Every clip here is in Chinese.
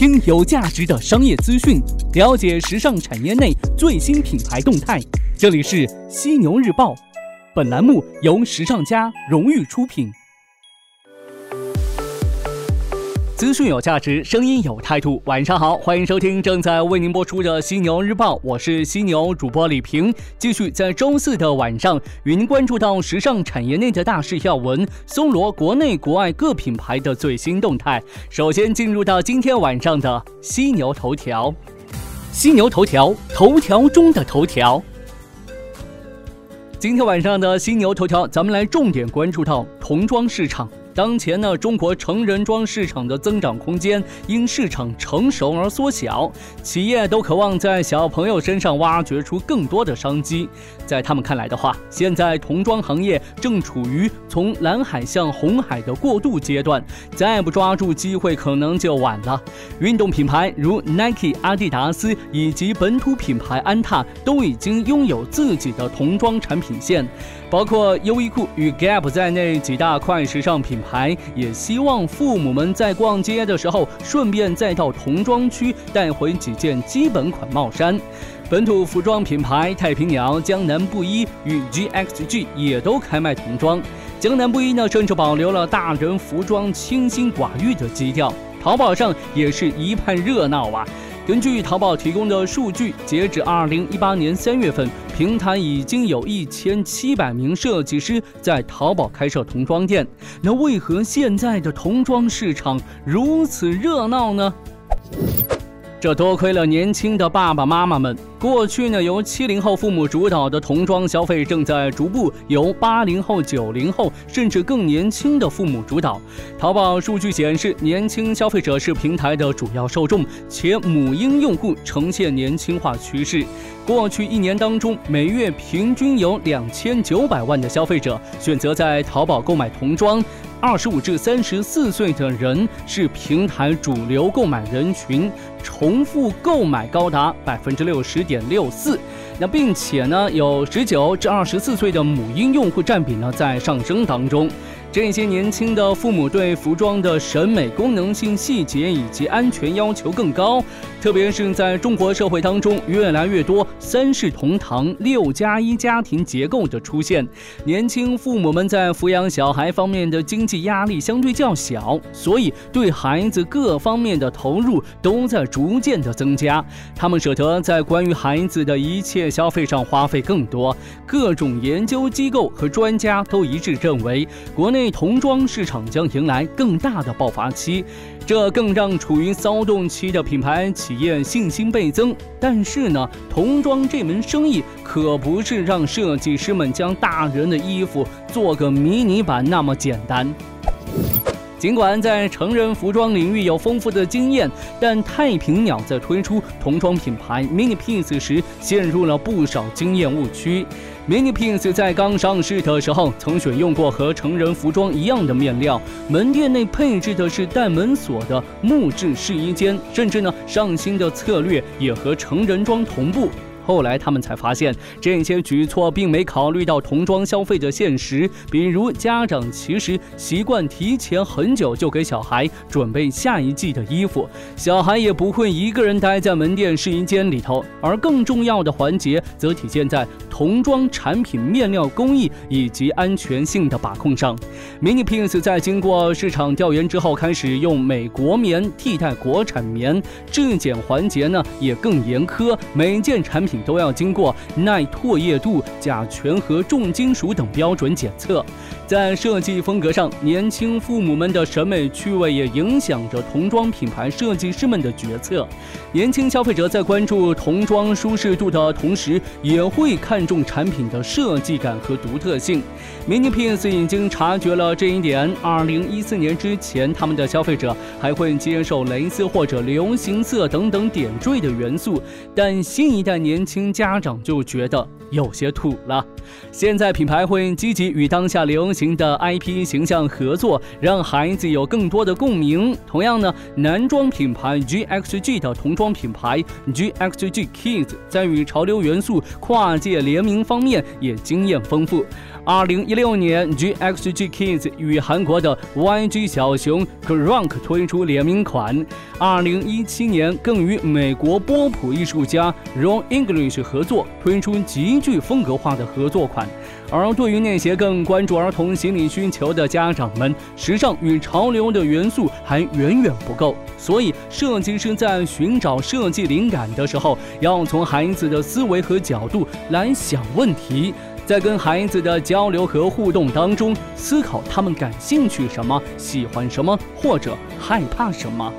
听有价值的商业资讯，了解时尚产业内最新品牌动态。这里是《犀牛日报》，本栏目由时尚家荣誉出品。资讯有价值，声音有态度。晚上好，欢迎收听正在为您播出的《犀牛日报》，我是犀牛主播李平。继续在周四的晚上，与您关注到时尚产业内的大事要闻，搜罗国内国外各品牌的最新动态。首先进入到今天晚上的犀牛头条。犀牛头条，头条中的头条。今天晚上的犀牛头条，咱们来重点关注到童装市场。当前呢，中国成人装市场的增长空间因市场成熟而缩小，企业都渴望在小朋友身上挖掘出更多的商机。在他们看来的话，现在童装行业正处于从蓝海向红海的过渡阶段，再不抓住机会可能就晚了。运动品牌如 Nike、阿迪达斯以及本土品牌安踏都已经拥有自己的童装产品线，包括优衣库与 GAP 在内几大快时尚品牌也希望父母们在逛街的时候顺便再到童装区带回几件基本款帽衫。本土服装品牌太平鸟、江南布衣与 GXG 也都开卖童装。江南布衣呢，甚至保留了大人服装清心寡欲的基调，淘宝上也是一派热闹啊。根据淘宝提供的数据，截止2018年3月份，平台已经有1700名设计师在淘宝开设童装店。那为何现在的童装市场如此热闹呢？这多亏了年轻的爸爸妈妈们。过去呢，由70后父母主导的童装消费正在逐步由80后、90后甚至更年轻的父母主导。淘宝数据显示，年轻消费者是平台的主要受众，且母婴用户呈现年轻化趋势。过去1年当中，每月平均有2900万的消费者选择在淘宝购买童装，25至34岁的人是平台主流购买人群，重复购买高达60.64%。那并且呢，有19至24岁的母婴用户占比呢在上升当中。这些年轻的父母对服装的审美、功能性、细节以及安全要求更高，特别是在中国社会当中，越来越多三世同堂、6+1家庭结构的出现。年轻父母们在抚养小孩方面的经济压力相对较小，所以对孩子各方面的投入都在逐渐的增加。他们舍得在关于孩子的一切消费上花费更多。各种研究机构和专家都一致认为，国内童装市场将迎来更大的爆发期，这更让处于骚动期的品牌企业信心倍增。但是呢，童装这门生意可不是让设计师们将大人的衣服做个迷你版那么简单。尽管在成人服装领域有丰富的经验，但太平鸟在推出童装品牌 Mini Peace 时陷入了不少经验误区。Mini Pins 在刚上市的时候，曾选用过和成人服装一样的面料，门店内配置的是带门锁的木质试衣间，甚至呢，上新的策略也和成人装同步。后来他们才发现，这些举措并没考虑到童装消费的现实，比如家长其实习惯提前很久就给小孩准备下一季的衣服，小孩也不会一个人待在门店试衣间里头。而更重要的环节则体现在童装产品面料工艺以及安全性的把控上。 Mini Pins 在经过市场调研之后，开始用美国棉替代国产棉，质检环节呢也更严苛，每件产品都要经过耐唾液度、甲醛和重金属等标准检测。在设计风格上，年轻父母们的审美趣味也影响着童装品牌设计师们的决策。年轻消费者在关注童装舒适度的同时，也会看重产品的设计感和独特性。 Mini Pins 已经察觉了这一点。2014年之前，他们的消费者还会接受蕾丝或者流行色等等点缀的元素，但新一代年轻轻家长就觉得有些土了。现在品牌会积极与当下流行的 IP 形象合作，让孩子有更多的共鸣。同样呢，男装品牌 GXG 的童装品牌 GXG Kids 在与潮流元素跨界联名方面也经验丰富。2016年 ，GXG Kids 与韩国的 YG 小熊 Grunk 推出联名款。2017年，更与美国波普艺术家 Ron English 合作推出极具风格化的合作款。而对于那些更关注儿童心理需求的家长们，时尚与潮流的元素还远远不够。所以，设计师在寻找设计灵感的时候，要从孩子的思维和角度来想问题。在跟孩子的交流和互动当中，思考他们感兴趣什么、喜欢什么或者害怕什么。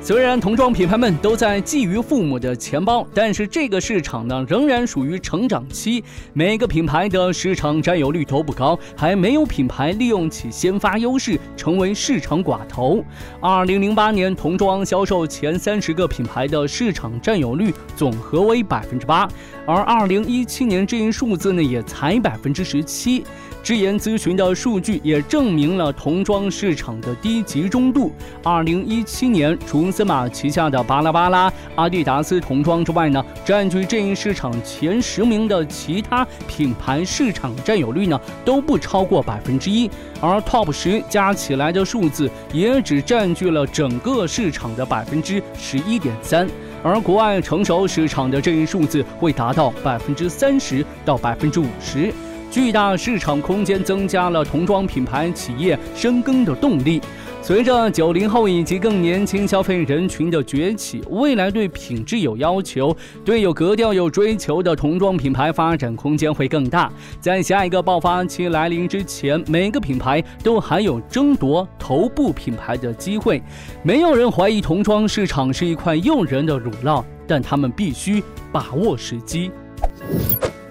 虽然童装品牌们都在觊觎父母的钱包，但是这个市场呢仍然属于成长期，每个品牌的市场占有率都不高，还没有品牌利用其先发优势成为市场寡头。2008年童装销售前30个品牌的市场占有率总和为 8%， 而2017年这一数字呢也才 17%。智研咨询的数据也证明了童装市场的低集中度。2017年，除森马旗下的巴拉巴拉、阿迪达斯童装之外呢，占据这一市场前10名的其他品牌市场占有率呢都不超过 1%， 而 TOP 10加起来的数字也只占据了整个市场的 11.3%。而国外成熟市场的这一数字会达到 30% 到 50%。巨大市场空间增加了童装品牌企业深耕的动力。随着90后以及更年轻消费人群的崛起，未来对品质有要求、对有格调有追求的童装品牌发展空间会更大。在下一个爆发期来临之前，每个品牌都还有争夺头部品牌的机会。没有人怀疑童装市场是一块诱人的乳酪，但他们必须把握时机。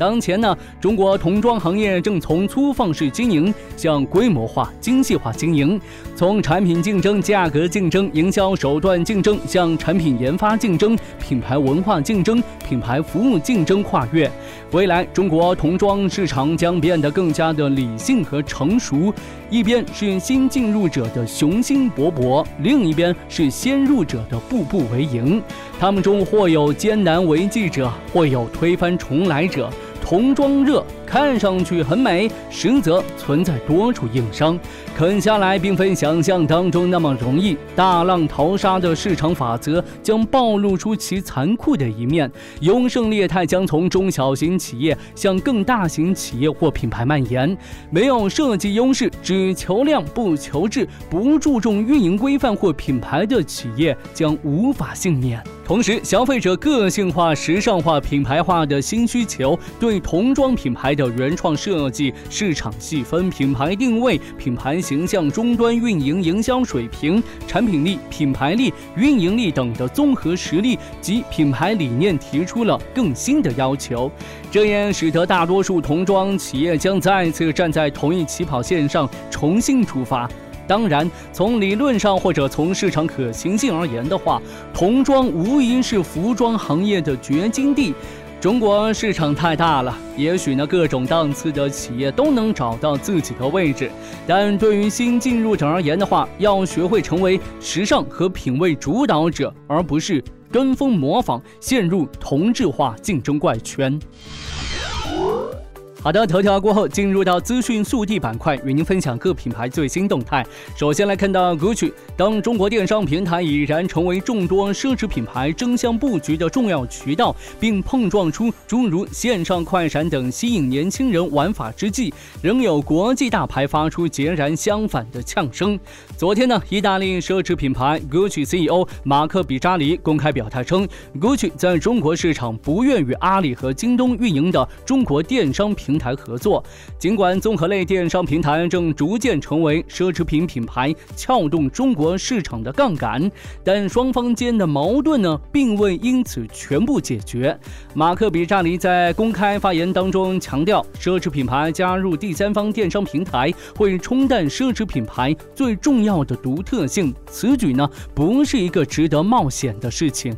当前呢，中国童装行业正从粗放式经营向规模化、精细化经营，从产品竞争、价格竞争、营销手段竞争向产品研发竞争、品牌文化竞争、品牌服务竞争跨越。未来中国童装市场将变得更加的理性和成熟，一边是新进入者的雄心勃勃，另一边是先入者的步步为营。他们中或有艰难维继者，或有推翻重来者。童装热看上去很美，实则存在多处硬伤，啃下来并非想象当中那么容易。大浪淘沙的市场法则将暴露出其残酷的一面，优胜劣汰将从中小型企业向更大型企业或品牌蔓延。没有设计优势，只求量不求质，不注重运营规范或品牌的企业将无法幸免。同时，消费者个性化、时尚化、品牌化的新需求对童装品牌的原创设计、市场细分、品牌定位、品牌形象、终端运营、营销水平、产品力、品牌力、运营力等的综合实力及品牌理念提出了更新的要求。这也使得大多数童装企业将再次站在同一起跑线上重新出发。当然，从理论上或者从市场可行性而言的话，童装无疑是服装行业的掘金地。中国市场太大了，也许呢各种档次的企业都能找到自己的位置，但对于新进入者而言的话，要学会成为时尚和品味主导者，而不是跟风模仿，陷入同质化竞争怪圈。好的，头条过后进入到资讯速递板块，与您分享各品牌最新动态。首先来看到 Gucci， 当中国电商平台已然成为众多奢侈品牌争相布局的重要渠道，并碰撞出诸如线上快闪等吸引年轻人玩法之际，仍有国际大牌发出截然相反的呛声。昨天呢，意大利奢侈品牌 Gucci CEO 马克·比扎里公开表态称， Gucci 在中国市场不愿与阿里和京东运营的中国电商平台合作。尽管综合类电商平台正逐渐成为奢侈品品牌撬动中国市场的杠杆，但双方间的矛盾呢，并未因此全部解决。马克·比扎里在公开发言当中强调，奢侈品牌加入第三方电商平台会冲淡奢侈品牌最重要的独特性，此举呢，不是一个值得冒险的事情。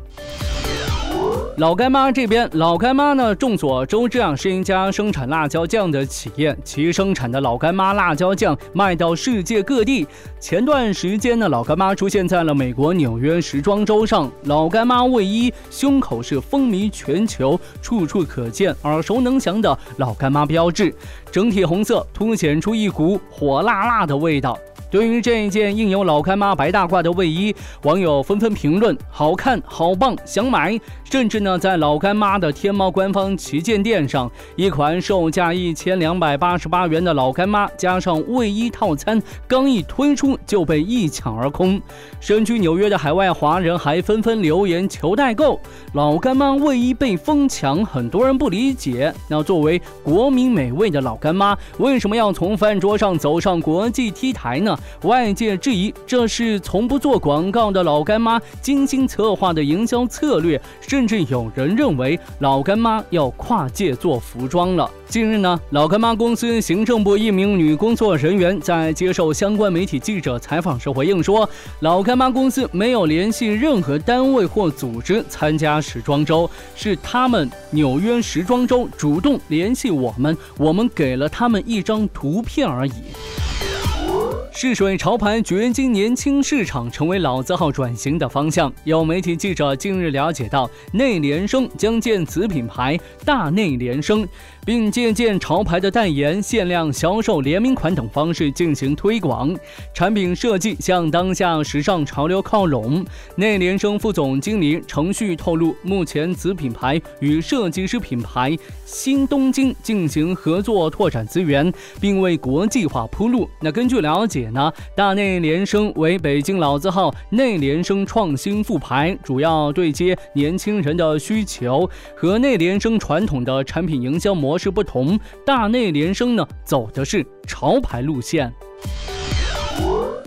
老干妈这边，老干妈呢，众所周知啊，是一家生产辣椒酱的企业，其生产的老干妈辣椒酱卖到世界各地。前段时间呢，老干妈出现在了美国纽约时装周上，老干妈卫衣、胸口是风靡全球，处处可见耳熟能详的老干妈标志，整体红色凸显出一股火辣辣的味道。对于这一件印有老干妈白大褂的卫衣，网友纷纷评论：好看、好棒、想买。甚至呢，在老干妈的天猫官方旗舰店上，一款售价1288元的老干妈加上卫衣套餐，刚一推出就被一抢而空。身居纽约的海外华人还纷纷留言求代购。老干妈卫衣被疯抢，很多人不理解。那作为国民美味的老干妈，为什么要从饭桌上走上国际 T 台呢？外界质疑这是从不做广告的老干妈精心策划的营销策略，甚至有人认为老干妈要跨界做服装了。近日呢，老干妈公司行政部一名女工作人员在接受相关媒体记者采访时回应说，老干妈公司没有联系任何单位或组织参加时装周，是他们纽约时装周主动联系我们，我们给了他们一张图片而已。试水潮牌掘金年轻市场，成为老字号转型的方向。有媒体记者近日了解到，内联升将建子品牌大内联升，并借鉴潮牌的代言、限量销售、联名款等方式进行推广，产品设计向当下时尚潮流靠拢。内联升副总经理程旭透露，目前子品牌与设计师品牌新东京进行合作，拓展资源，并为国际化铺路。那根据了解呢，大内联升为北京老字号内联升创新副牌，主要对接年轻人的需求。和内联升传统的产品营销模式不同，大内联升呢走的是潮牌路线。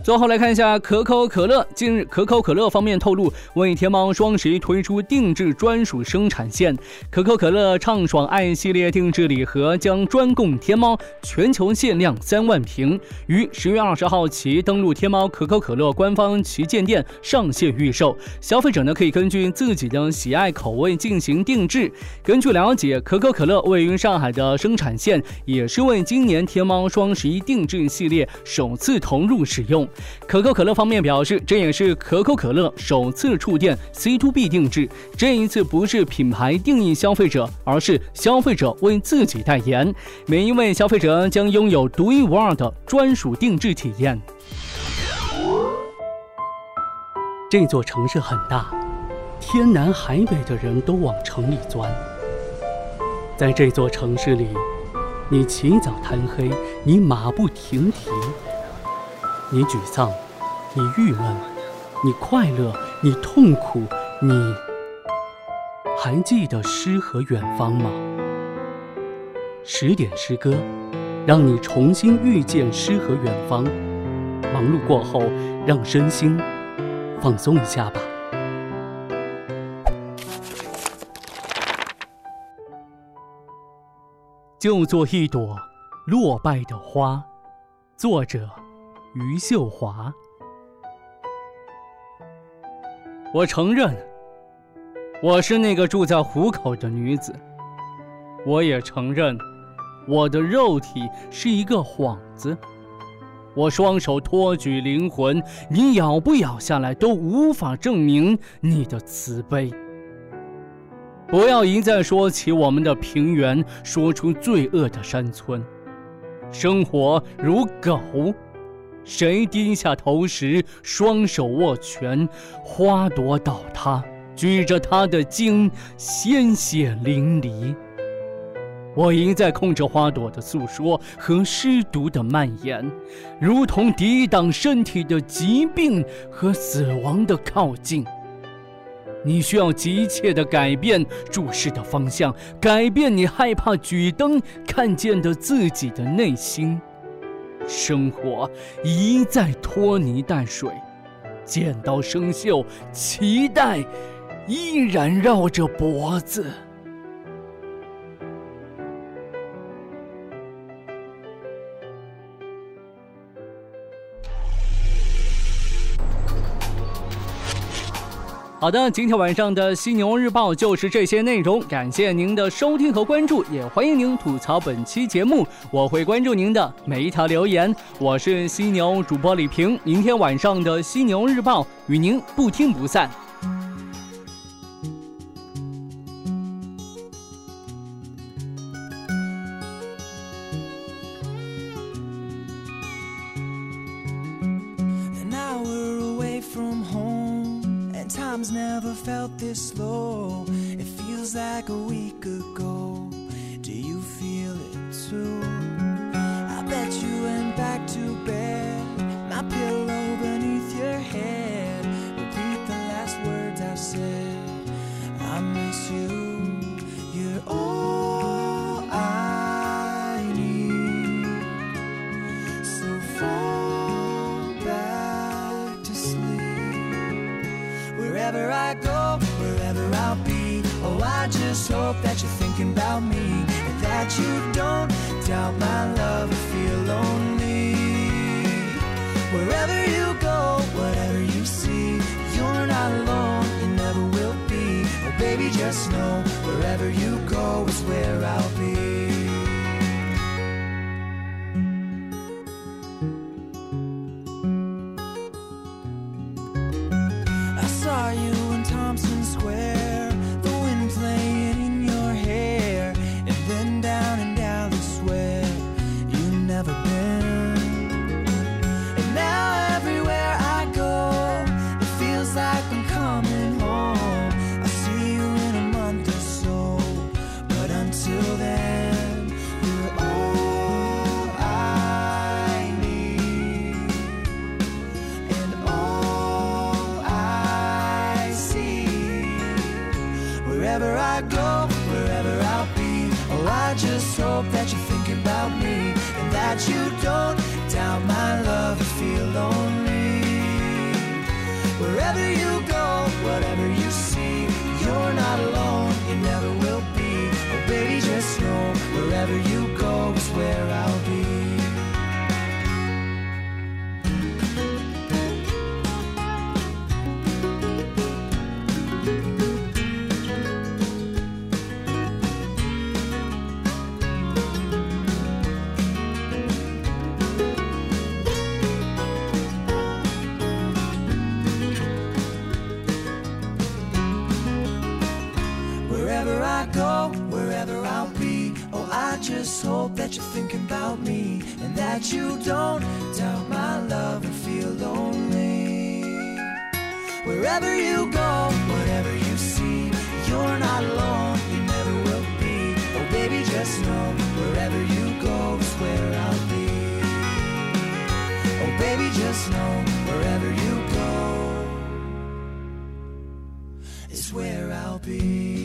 最后来看一下可口可乐。近日，可口可乐方面透露，为天猫双11推出定制专属生产线。可口可乐畅爽爱系列定制礼盒将专供天猫，全球限量3万瓶，于10月20号起登陆天猫可口可乐官方旗舰店上线预售。消费者呢可以根据自己的喜爱口味进行定制。根据了解，可口可乐位于上海的生产线也是为今年天猫双11定制系列首次投入使用。可口可乐方面表示，这也是可口可乐首次触电 C2B 定制，这一次不是品牌定义消费者，而是消费者为自己代言，每一位消费者将拥有独一无二的专属定制体验。这座城市很大，天南海北的人都往城里钻。在这座城市里，你起早贪黑，你马不停蹄，你沮丧，你郁闷，你快乐，你痛苦，你还记得诗和远方吗？10点诗歌，让你重新遇见诗和远方。忙碌过后，让身心放松一下吧。就做一朵落败的花，作者余秀华。我承认，我是那个住在虎口的女子。我也承认，我的肉体是一个幌子。我双手托举灵魂，你咬不咬下来都无法证明你的慈悲。不要一再说起我们的平原，说出罪恶的山村。生活如狗，谁低下头时双手握拳，花朵倒塌，举着它的茎，鲜血淋漓。我一再控制花朵的诉说和尸毒的蔓延，如同抵挡身体的疾病和死亡的靠近。你需要急切地改变注视的方向，改变你害怕举灯看见的自己的内心。生活一再拖泥带水，剪刀生锈，脐带依然绕着脖子。好的，今天晚上的犀牛日报就是这些内容，感谢您的收听和关注，也欢迎您吐槽本期节目，我会关注您的每一条留言。我是犀牛主播李平，明天晚上的犀牛日报与您不听不散。Time's never felt this slow. It feels like a week ago. Do you feel it too? I bet you went back to bed. My pillow beneath your head. Repeat the last words I said. I miss you. You're all I need. So far.Wherever I go, wherever I'll be. Oh, I just hope that you're thinking about me, and that you don't doubt my love or feel lonely. Wherever you go, whatever you see, you're not alone, you never will be. Oh, baby, just know, wherever you go is where I'll be. Wherever I go, wherever I'll be. Oh, I just hope that you're thinking about me, and that you don't doubt my love or feel lonely. Wherever you go, whatever you see, you're not alone, you never will be. Oh, baby, just know, wherever you go is where I'll be. Just hope that you're thinking about me, and that you don't doubt my love and feel lonely. Wherever you go, whatever you see, you're not alone, you never will be. Oh, baby, just know, wherever you go is where I'll be. Oh, baby, just know, wherever you go is where I'll be.